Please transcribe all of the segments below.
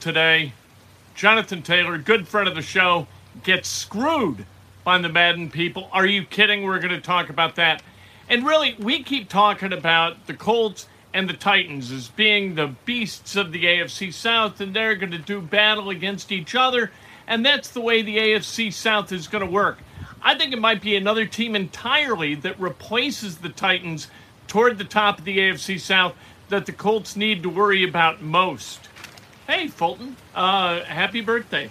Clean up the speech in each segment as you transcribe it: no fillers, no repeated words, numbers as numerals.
Today, Jonathan Taylor, good friend of the show, gets screwed by the Madden people. Are you kidding? We're going to talk about that. And really, we keep talking about the Colts and the Titans as being the beasts of the AFC South, and they're going to do battle against each other, and that's the way the AFC South is going to work. I think it might be another team entirely that replaces the Titans toward the top of the AFC South that the Colts need to worry about most. Hey, Fulton, happy birthday.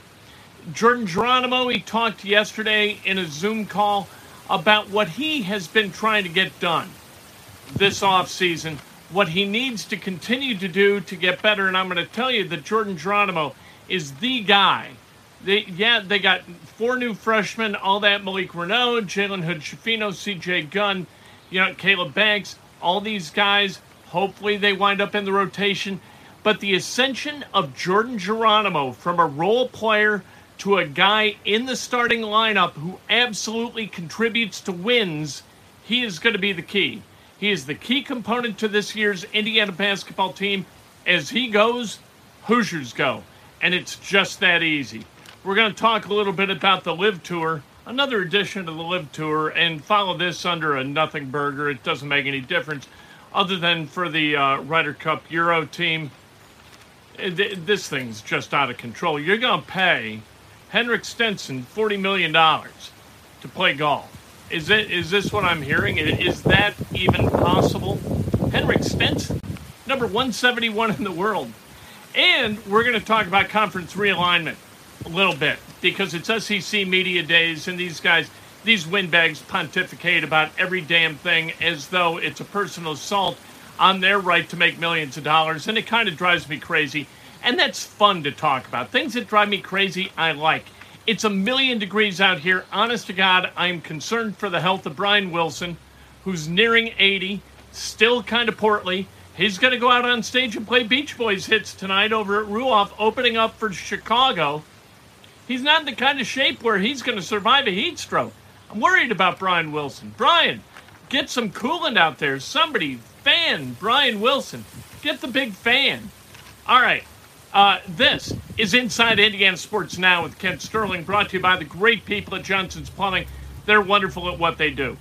Jordan Geronimo, he talked yesterday in a Zoom call about what he has been trying to get done this offseason, what he needs to continue to do to get better. And I'm going to tell you that Jordan Geronimo is the guy. They got four new freshmen, all that, Malik Renaud, Jalen Hood-Schifino, CJ Gunn, Caleb Banks, all these guys. Hopefully they wind up in the rotation. But the ascension of Jordan Geronimo from a role player to a guy in the starting lineup who absolutely contributes to wins, he is going to be the key. He is the key component to this year's Indiana basketball team. As he goes, Hoosiers go. And it's just that easy. We're going to talk a little bit about the LIV Tour, another edition of the LIV Tour, and follow this under a nothing burger. It doesn't make any difference other than for the Ryder Cup Euro team. This thing's just out of control. You're going to pay Henrik Stenson $40 million to play golf. Is this what I'm hearing? Is that even possible? Henrik Stenson, number 171 in the world. And we're going to talk about conference realignment a little bit because it's SEC Media Days, and these guys, these windbags, pontificate about every damn thing as though it's a personal assault on their right to make millions of dollars, and it kind of drives me crazy. And that's fun to talk about. Things that drive me crazy, I like. It's a million degrees out here. Honest to God, I'm concerned for the health of Brian Wilson, who's nearing 80, still kind of portly. He's going to go out on stage and play Beach Boys hits tonight over at Ruoff, opening up for Chicago. He's not in the kind of shape where he's going to survive a heat stroke. I'm worried about Brian Wilson. Brian, get some coolant out there. Somebody fan Brian Wilson. Get the big fan. All right. This is Inside Indiana Sports Now with Kent Sterling, brought to you by the great people at Johnson's Plumbing. They're wonderful at what they do.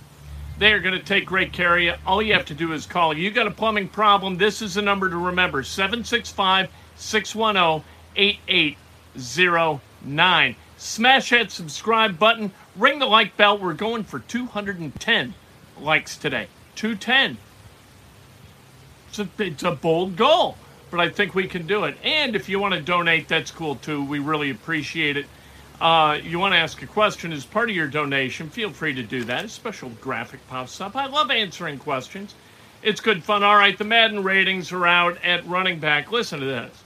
They are going to take great care of you. All you have to do is call. You got a plumbing problem, this is the number to remember, 765-610-8809. Smash that subscribe button. Ring the like bell. We're going for 210 likes today. 210. It's a bold goal, but I think we can do it. And if you want to donate, that's cool too. We really appreciate it. You want to ask a question as part of your donation, feel free to do that. A special graphic pops up. I love answering questions. It's good fun. All right, the Madden ratings are out at running back. Listen to this.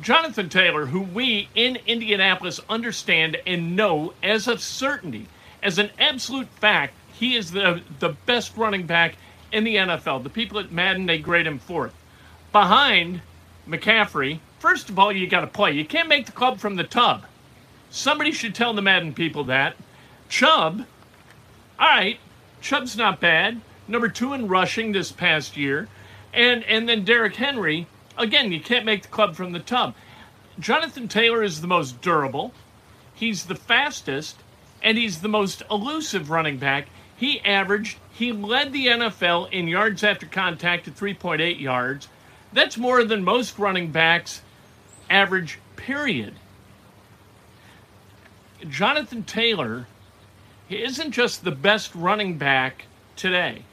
Jonathan Taylor, who we in Indianapolis understand and know as a certainty, as an absolute fact, he is the best running back in the NFL. The people at Madden, they grade him fourth. Behind McCaffrey, first of all, you got to play. You can't make the club from the tub. Somebody should tell the Madden people that. Chubb, all right, Chubb's not bad. Number two in rushing this past year. And then Derrick Henry, again, you can't make the club from the tub. Jonathan Taylor is the most durable. He's the fastest, and he's the most elusive running back. He led the NFL in yards after contact at 3.8 yards. That's more than most running backs average, period. Jonathan Taylor, he isn't just the best running back today.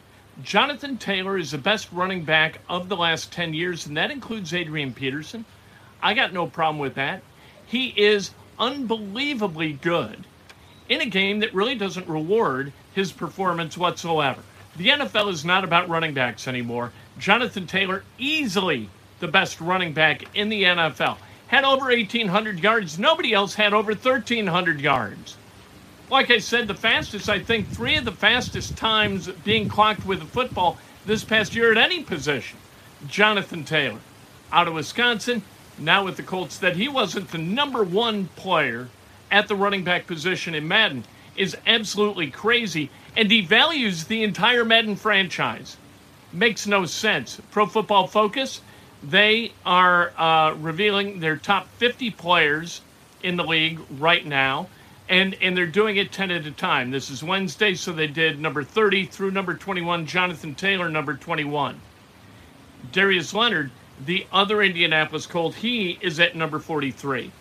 Jonathan Taylor is the best running back of the last 10 years, and that includes Adrian Peterson. I got no problem with that. He is unbelievably good in a game that really doesn't reward his performance whatsoever. The NFL is not about running backs anymore. Jonathan Taylor, easily the best running back in the NFL. Had over 1,800 yards. Nobody else had over 1,300 yards. Like I said, the fastest, I think, three of the fastest times being clocked with a football this past year at any position. Jonathan Taylor, out of Wisconsin, now with the Colts. That he wasn't the number one player at the running back position in Madden is absolutely crazy and devalues the entire Madden franchise. Makes no sense. Pro Football Focus, They are revealing their top 50 players in the league right now, and they're doing it 10 at a time. This is Wednesday, so they did number 30 through number 21, Jonathan Taylor, number 21. Darius Leonard, the other Indianapolis Colt, he is at number 43.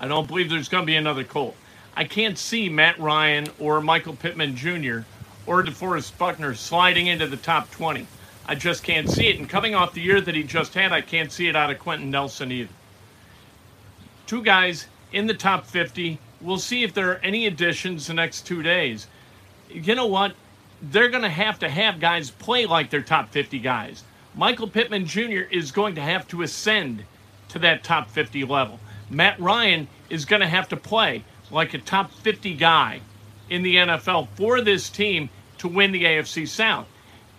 I don't believe there's going to be another Colt. I can't see Matt Ryan or Michael Pittman Jr. or DeForest Buckner sliding into the top 20. I just can't see it. And coming off the year that he just had, I can't see it out of Quentin Nelson either. Two guys in the top 50. We'll see if there are any additions the next 2 days. You know what? They're going to have guys play like they're top 50 guys. Michael Pittman Jr. is going to have to ascend to that top 50 level. Matt Ryan is going to have to play like a top 50 guy in the NFL for this team to win the AFC South.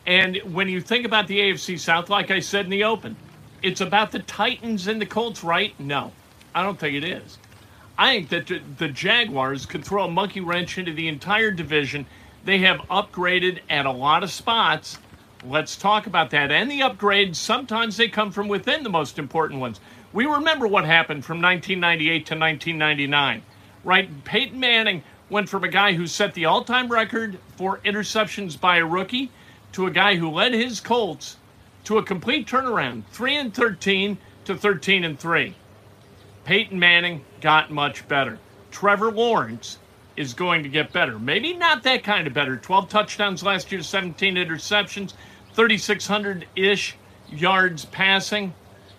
And when you think about the AFC South, like I said in the open, it's about the Titans and the Colts, right? No, I don't think it is. I think that the Jaguars could throw a monkey wrench into the entire division. They have upgraded at a lot of spots. Let's talk about that. And the upgrades, sometimes they come from within the most important ones. We remember what happened from 1998 to 1999, right? Peyton Manning went from a guy who set the all-time record for interceptions by a rookie to a guy who led his Colts to a complete turnaround, 3-13 to 13-3. Peyton Manning got much better. Trevor Lawrence is going to get better. Maybe not that kind of better. 12 touchdowns last year, 17 interceptions, 3,600-ish yards passing,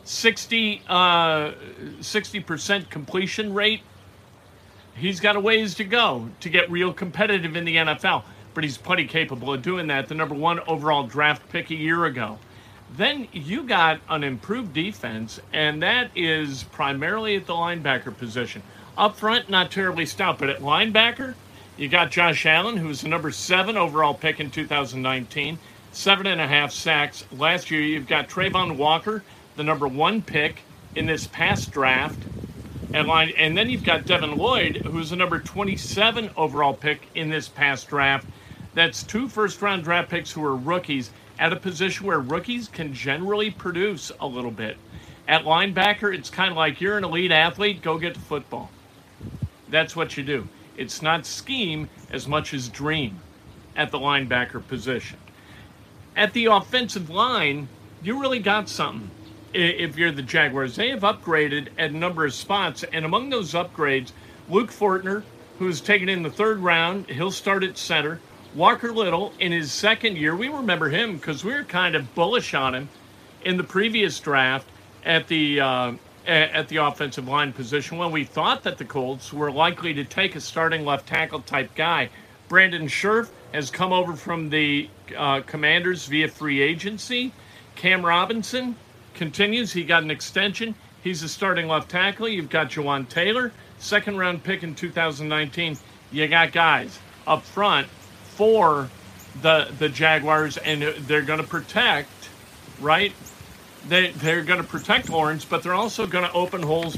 60% completion rate. He's got a ways to go to get real competitive in the NFL, but he's plenty capable of doing that. The number one overall draft pick a year ago. Then you got an improved defense, and that is primarily at the linebacker position. Up front, not terribly stout, but at linebacker, you got Josh Allen, who was the number 7 overall pick in 2019, 7.5 sacks. Last year, you've got Trayvon Walker, the number 1 pick in this past draft. At line, and then you've got Devin Lloyd, who's the number 27 overall pick in this past draft. That's 2 first-round draft picks who are rookies at a position where rookies can generally produce a little bit. At linebacker, it's kind of like you're an elite athlete, go get the football. That's what you do. It's not scheme as much as dream at the linebacker position. At the offensive line, you really got something. If you're the Jaguars, they have upgraded at a number of spots. And among those upgrades, Luke Fortner, who's taken in the 3rd round, he'll start at center. Walker Little, in his 2nd year, we remember him because we were kind of bullish on him in the previous draft at the offensive line position when we thought that the Colts were likely to take a starting left tackle type guy. Brandon Scherf has come over from the Commanders via free agency. Cam Robinson continues. He got an extension. He's a starting left tackle. You've got Jawan Taylor, 2nd-round pick in 2019. You got guys up front for the Jaguars, and they're going to protect, right? They're going to protect Lawrence, but they're also going to open holes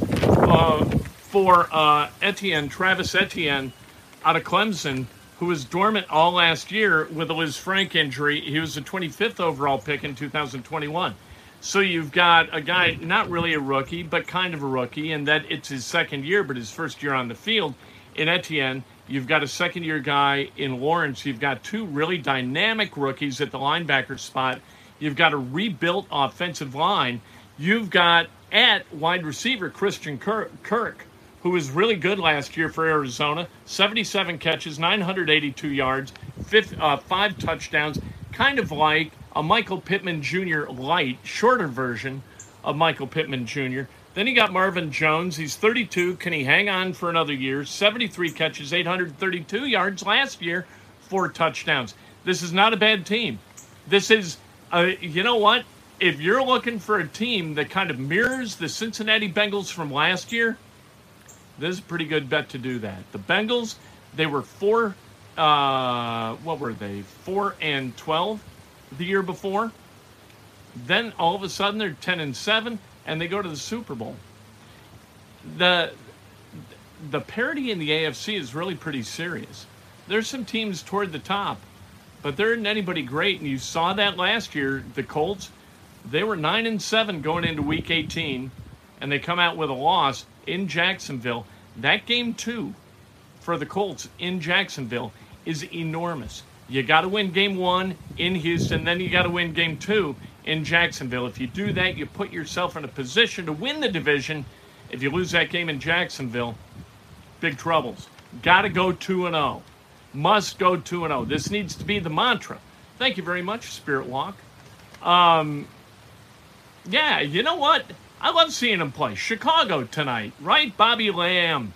for Travis Etienne out of Clemson, who was dormant all last year with a Liz Frank injury. He was the 25th overall pick in 2021. So you've got a guy, not really a rookie, but kind of a rookie, and that it's his 2nd year, but his 1st year on the field. In Etienne, you've got a 2nd-year guy. In Lawrence, you've got 2 really dynamic rookies at the linebacker spot. You've got a rebuilt offensive line. You've got, at wide receiver, Christian Kirk, who was really good last year for Arizona, 77 catches, 982 yards, 5 touchdowns, kind of like a Michael Pittman Jr. light, shorter version of Michael Pittman Jr. Then you got Marvin Jones. He's 32. Can he hang on for another year? 73 catches, 832 yards last year, 4 touchdowns. This is not a bad team. This is... you know what? If you're looking for a team that kind of mirrors the Cincinnati Bengals from last year, this is a pretty good bet to do that. The Bengals, they were 4-12 the year before. Then all of a sudden they're 10-7, and they go to the Super Bowl. The parity in the AFC is really pretty serious. There's some teams toward the top, but there isn't anybody great, and you saw that last year. The Colts, They were 9-7 going into Week 18, and they come out with a loss in Jacksonville. That game, too, for the Colts in Jacksonville is enormous. You got to win game one in Houston, then you got to win game two in Jacksonville. If you do that, you put yourself in a position to win the division. If you lose that game in Jacksonville, big troubles. Got to go 2-0. Must go 2-0. This needs to be the mantra. Thank you very much, Spirit Walk. Yeah, you know what? I love seeing him play. Chicago tonight, right? Bobby Lamb.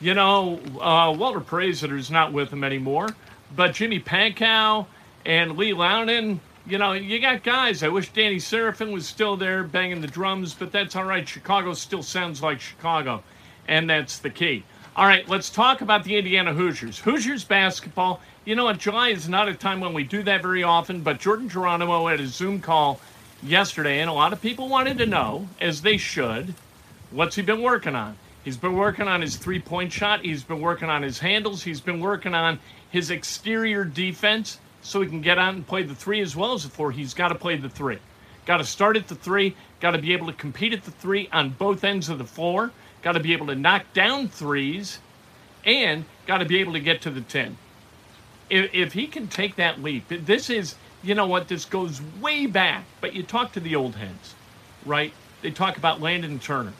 You know, Walter Praisiter's not with him anymore. But Jimmy Pankow and Lee Loudon, you know, you got guys. I wish Danny Seraphin was still there banging the drums, but that's all right. Chicago still sounds like Chicago, and that's the key. All right, let's talk about the Indiana Hoosiers. Hoosiers basketball, you know what, July is not a time when we do that very often, but Jordan Geronimo had a Zoom call yesterday, and a lot of people wanted to know, as they should, what's he been working on? He's been working on his three-point shot. He's been working on his handles. He's been working on his exterior defense so he can get out and play the three as well as the four. He's got to play the three. Got to start at the three. Got to be able to compete at the three on both ends of the floor. Got to be able to knock down threes. And got to be able to get to the 10. If he can take that leap, this is, you know what, this goes way back. But you talk to the old heads, right? They talk about Landon Turner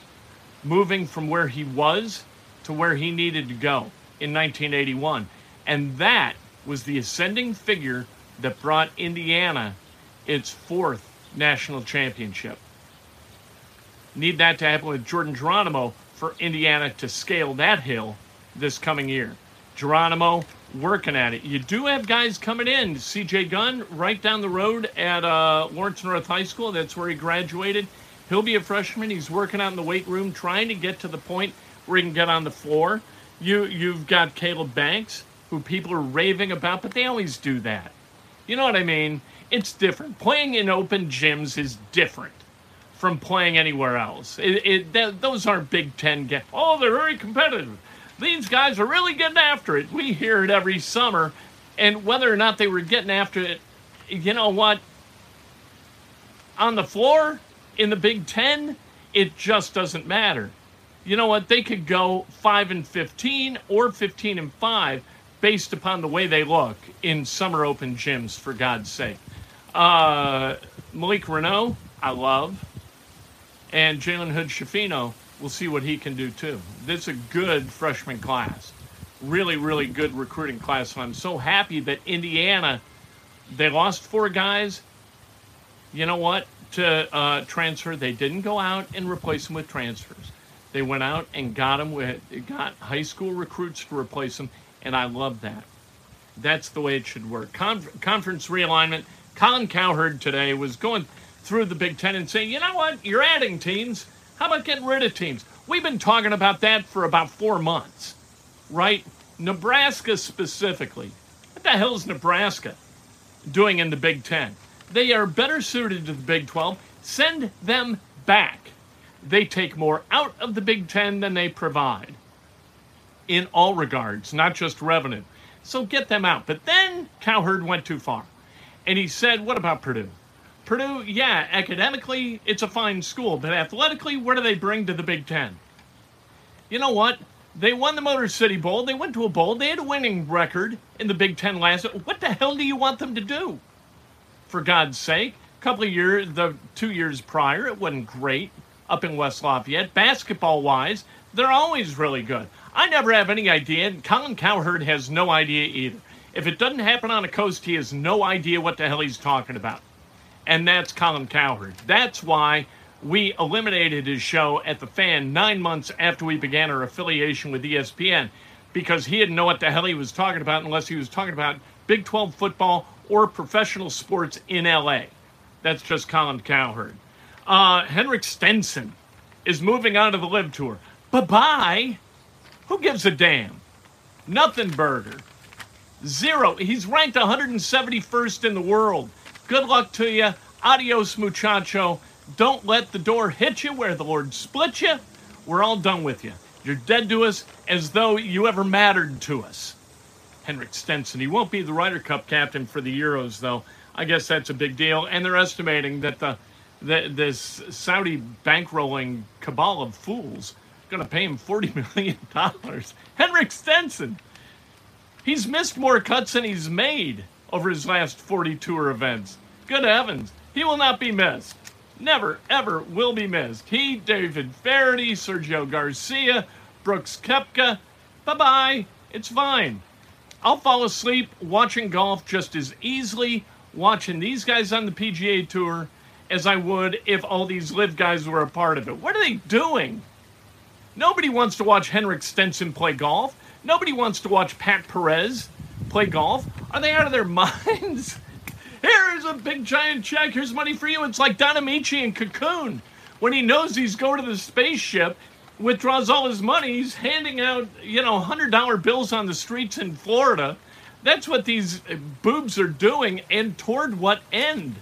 moving from where he was to where he needed to go in 1981. And that was the ascending figure that brought Indiana its fourth national championship. Need that to happen with Jordan Geronimo for Indiana to scale that hill this coming year. Geronimo working at it. You do have guys coming in. CJ Gunn right down the road at Lawrence North High School. That's where he graduated. He'll be a freshman. He's working out in the weight room, trying to get to the point where he can get on the floor. You've got Caleb Banks, who people are raving about, but they always do that. You know what I mean? It's different. Playing in open gyms is different from playing anywhere else. Those aren't Big Ten games. Oh, they're very competitive. These guys are really getting after it. We hear it every summer. And whether or not they were getting after it, you know what? On the floor, in the Big Ten, it just doesn't matter. You know what? They could go 5-15 or 15-5. Based upon the way they look in summer open gyms, for God's sake. Malik Renaud, I love. And Jalen Hood-Schifino, we'll see what he can do too. This is a good freshman class. Really, really good recruiting class. And I'm so happy that Indiana, they lost four guys. You know what? To transfer. They didn't go out and replace them with transfers. They went out and got high school recruits to replace them. And I love that. That's the way it should work. Conference realignment. Colin Cowherd today was going through the Big Ten and saying, you know what? You're adding teams. How about getting rid of teams? We've been talking about that for about 4 months, right? Nebraska specifically. What the hell is Nebraska doing in the Big Ten? They are better suited to the Big 12. Send them back. They take more out of the Big Ten than they provide. In all regards, not just revenue. So get them out. But then Cowherd went too far. And he said, what about Purdue? Purdue, yeah, academically, it's a fine school. But athletically, what do they bring to the Big Ten? You know what? They won the Motor City Bowl. They went to a bowl. They had a winning record in the Big Ten last year. What the hell do you want them to do? For God's sake. A couple of years, the 2 years prior, it wasn't great up in West Lafayette. Basketball-wise, they're always really good. I never have any idea, and Colin Cowherd has no idea either. If it doesn't happen on a coast, he has no idea what the hell he's talking about. And that's Colin Cowherd. That's why we eliminated his show at The Fan 9 months after we began our affiliation with ESPN, because he didn't know what the hell he was talking about unless he was talking about Big 12 football or professional sports in LA. That's just Colin Cowherd. Henrik Stenson is moving on to the LIV Tour. Bye-bye. Who gives a damn? Nothing burger. Zero. He's ranked 171st in the world. Good luck to you. Adios, muchacho. Don't let the door hit you where the Lord split you. We're all done with you. You're dead to us as though you ever mattered to us. Henrik Stenson. He won't be the Ryder Cup captain for the Euros, though. I guess that's a big deal. And they're estimating that the this Saudi bankrolling cabal of fools going to pay him $40 million. Henrik Stenson, he's missed more cuts than he's made over his last 40 tour events. Good heavens, he will not be missed. Never, ever will be missed. He, David Faraday, Sergio Garcia, Brooks Koepka, bye-bye, it's fine. I'll fall asleep watching golf just as easily, watching these guys on the PGA Tour, as I would if all these live guys were a part of it. What are they doing? Nobody wants to watch Henrik Stenson play golf. Nobody wants to watch Pat Perez play golf. Are they out of their minds? Here's a big giant check. Here's money for you. It's like Don Ameche in Cocoon. When he knows he's going to the spaceship, withdraws all his money, he's handing out, you know, $100 bills on the streets in Florida. That's what these boobs are doing, and toward what end?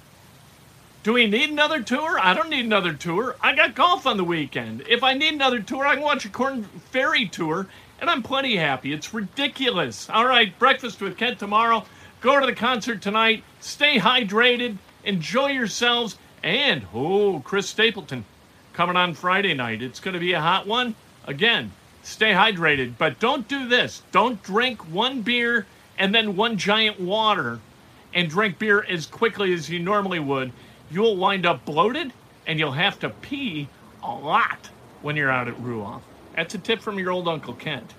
Do we need another tour? I don't need another tour. I got golf on the weekend. If I need another tour, I can watch a Korn Ferry tour, and I'm plenty happy. It's ridiculous. All right, breakfast with Kent tomorrow. Go to the concert tonight. Stay hydrated. Enjoy yourselves. And, oh, Chris Stapleton coming on Friday night. It's going to be a hot one. Again, stay hydrated. But don't do this. Don't drink one beer and then one giant water and drink beer as quickly as you normally would. You'll wind up bloated, and you'll have to pee a lot when you're out at Ruoff. That's a tip from your old Uncle Kent.